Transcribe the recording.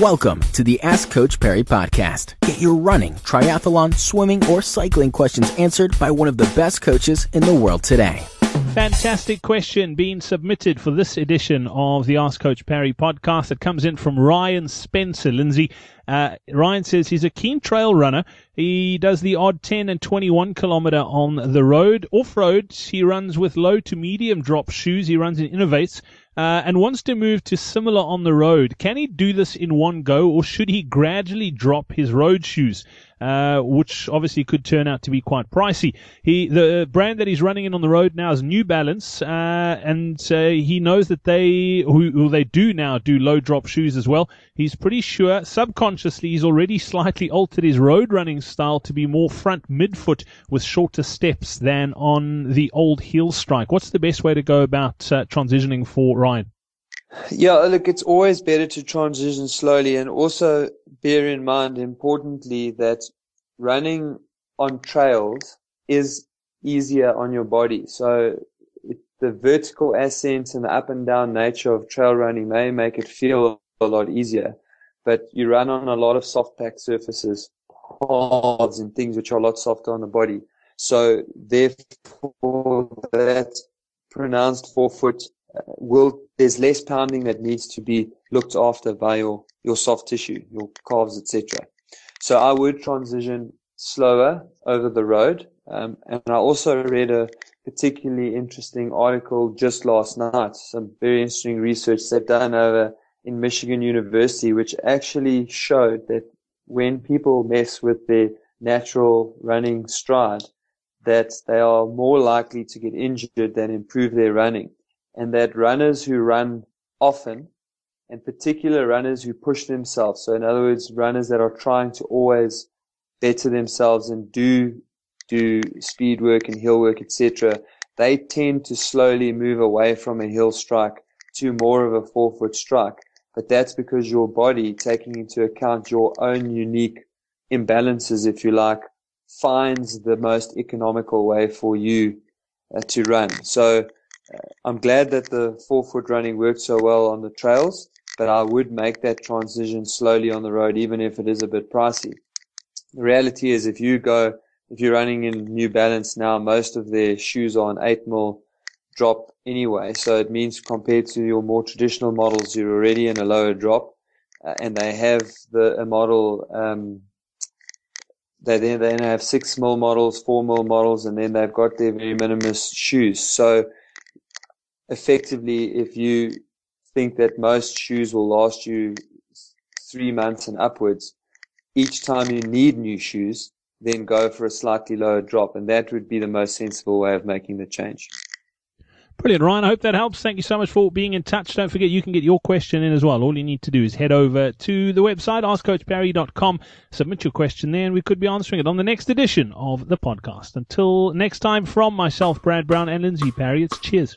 Welcome to the Ask Coach Parry podcast. Get your running, triathlon, swimming, or cycling questions answered by one of the best coaches in the world today. Fantastic question being submitted for this edition of the Ask Coach Parry podcast that comes in from Ryan Spencer, Lindsay. Ryan says he's a keen trail runner. He does the odd 10 and 21 kilometer on the road. Off-road, he runs with low to medium drop shoes. He runs in Innovates. And wants to move to similar on the road. Can he do this in one go, or should he gradually drop his road shoes, which obviously could turn out to be quite pricey? The brand that he's running in on the road now is New Balance, and he knows that they do now do low drop shoes as well. He's pretty sure, subconsciously, he's already slightly altered his road running style to be more front midfoot with shorter steps than on the old heel strike. What's the best way to go about transitioning for Ryan? Yeah, look, it's always better to transition slowly, and also bear in mind, importantly, that running on trails is easier on your body. So the vertical ascent and the up and down nature of trail running may make it feel a lot easier, but you run on a lot of soft pack surfaces, paths and things which are a lot softer on the body. So therefore, that pronounced forefoot there's less pounding that needs to be looked after by your soft tissue, your calves, etc. So I would transition slower over the road. And I also read a particularly interesting article just last night, some very interesting research they've done over in Michigan University, which actually showed that when people mess with their natural running stride, that they are more likely to get injured than improve their running. And that runners who run often, and particular runners who push themselves, so in other words, runners that are trying to always better themselves and do speed work and hill work, etc., they tend to slowly move away from a hill strike to more of a forefoot strike. But that's because your body, taking into account your own unique imbalances, if you like, finds the most economical way for you to run. So I'm glad that the forefoot running worked so well on the trails, but I would make that transition slowly on the road, even if it is a bit pricey. The reality is, if you're running in New Balance now, most of their shoes are an 8mm drop anyway, so it means compared to your more traditional models, you're already in a lower drop, and they have a model. They then have 6mm models, 4mm models, and then they've got their very minimalist shoes. So effectively, if you think that most shoes will last you 3 months and upwards, each time you need new shoes, then go for a slightly lower drop. And that would be the most sensible way of making the change. Brilliant, Ryan. I hope that helps. Thank you so much for being in touch. Don't forget, you can get your question in as well. All you need to do is head over to the website, askcoachparry.com, submit your question there, and we could be answering it on the next edition of the podcast. Until next time, from myself, Brad Brown, and Lindsay Parry, it's cheers.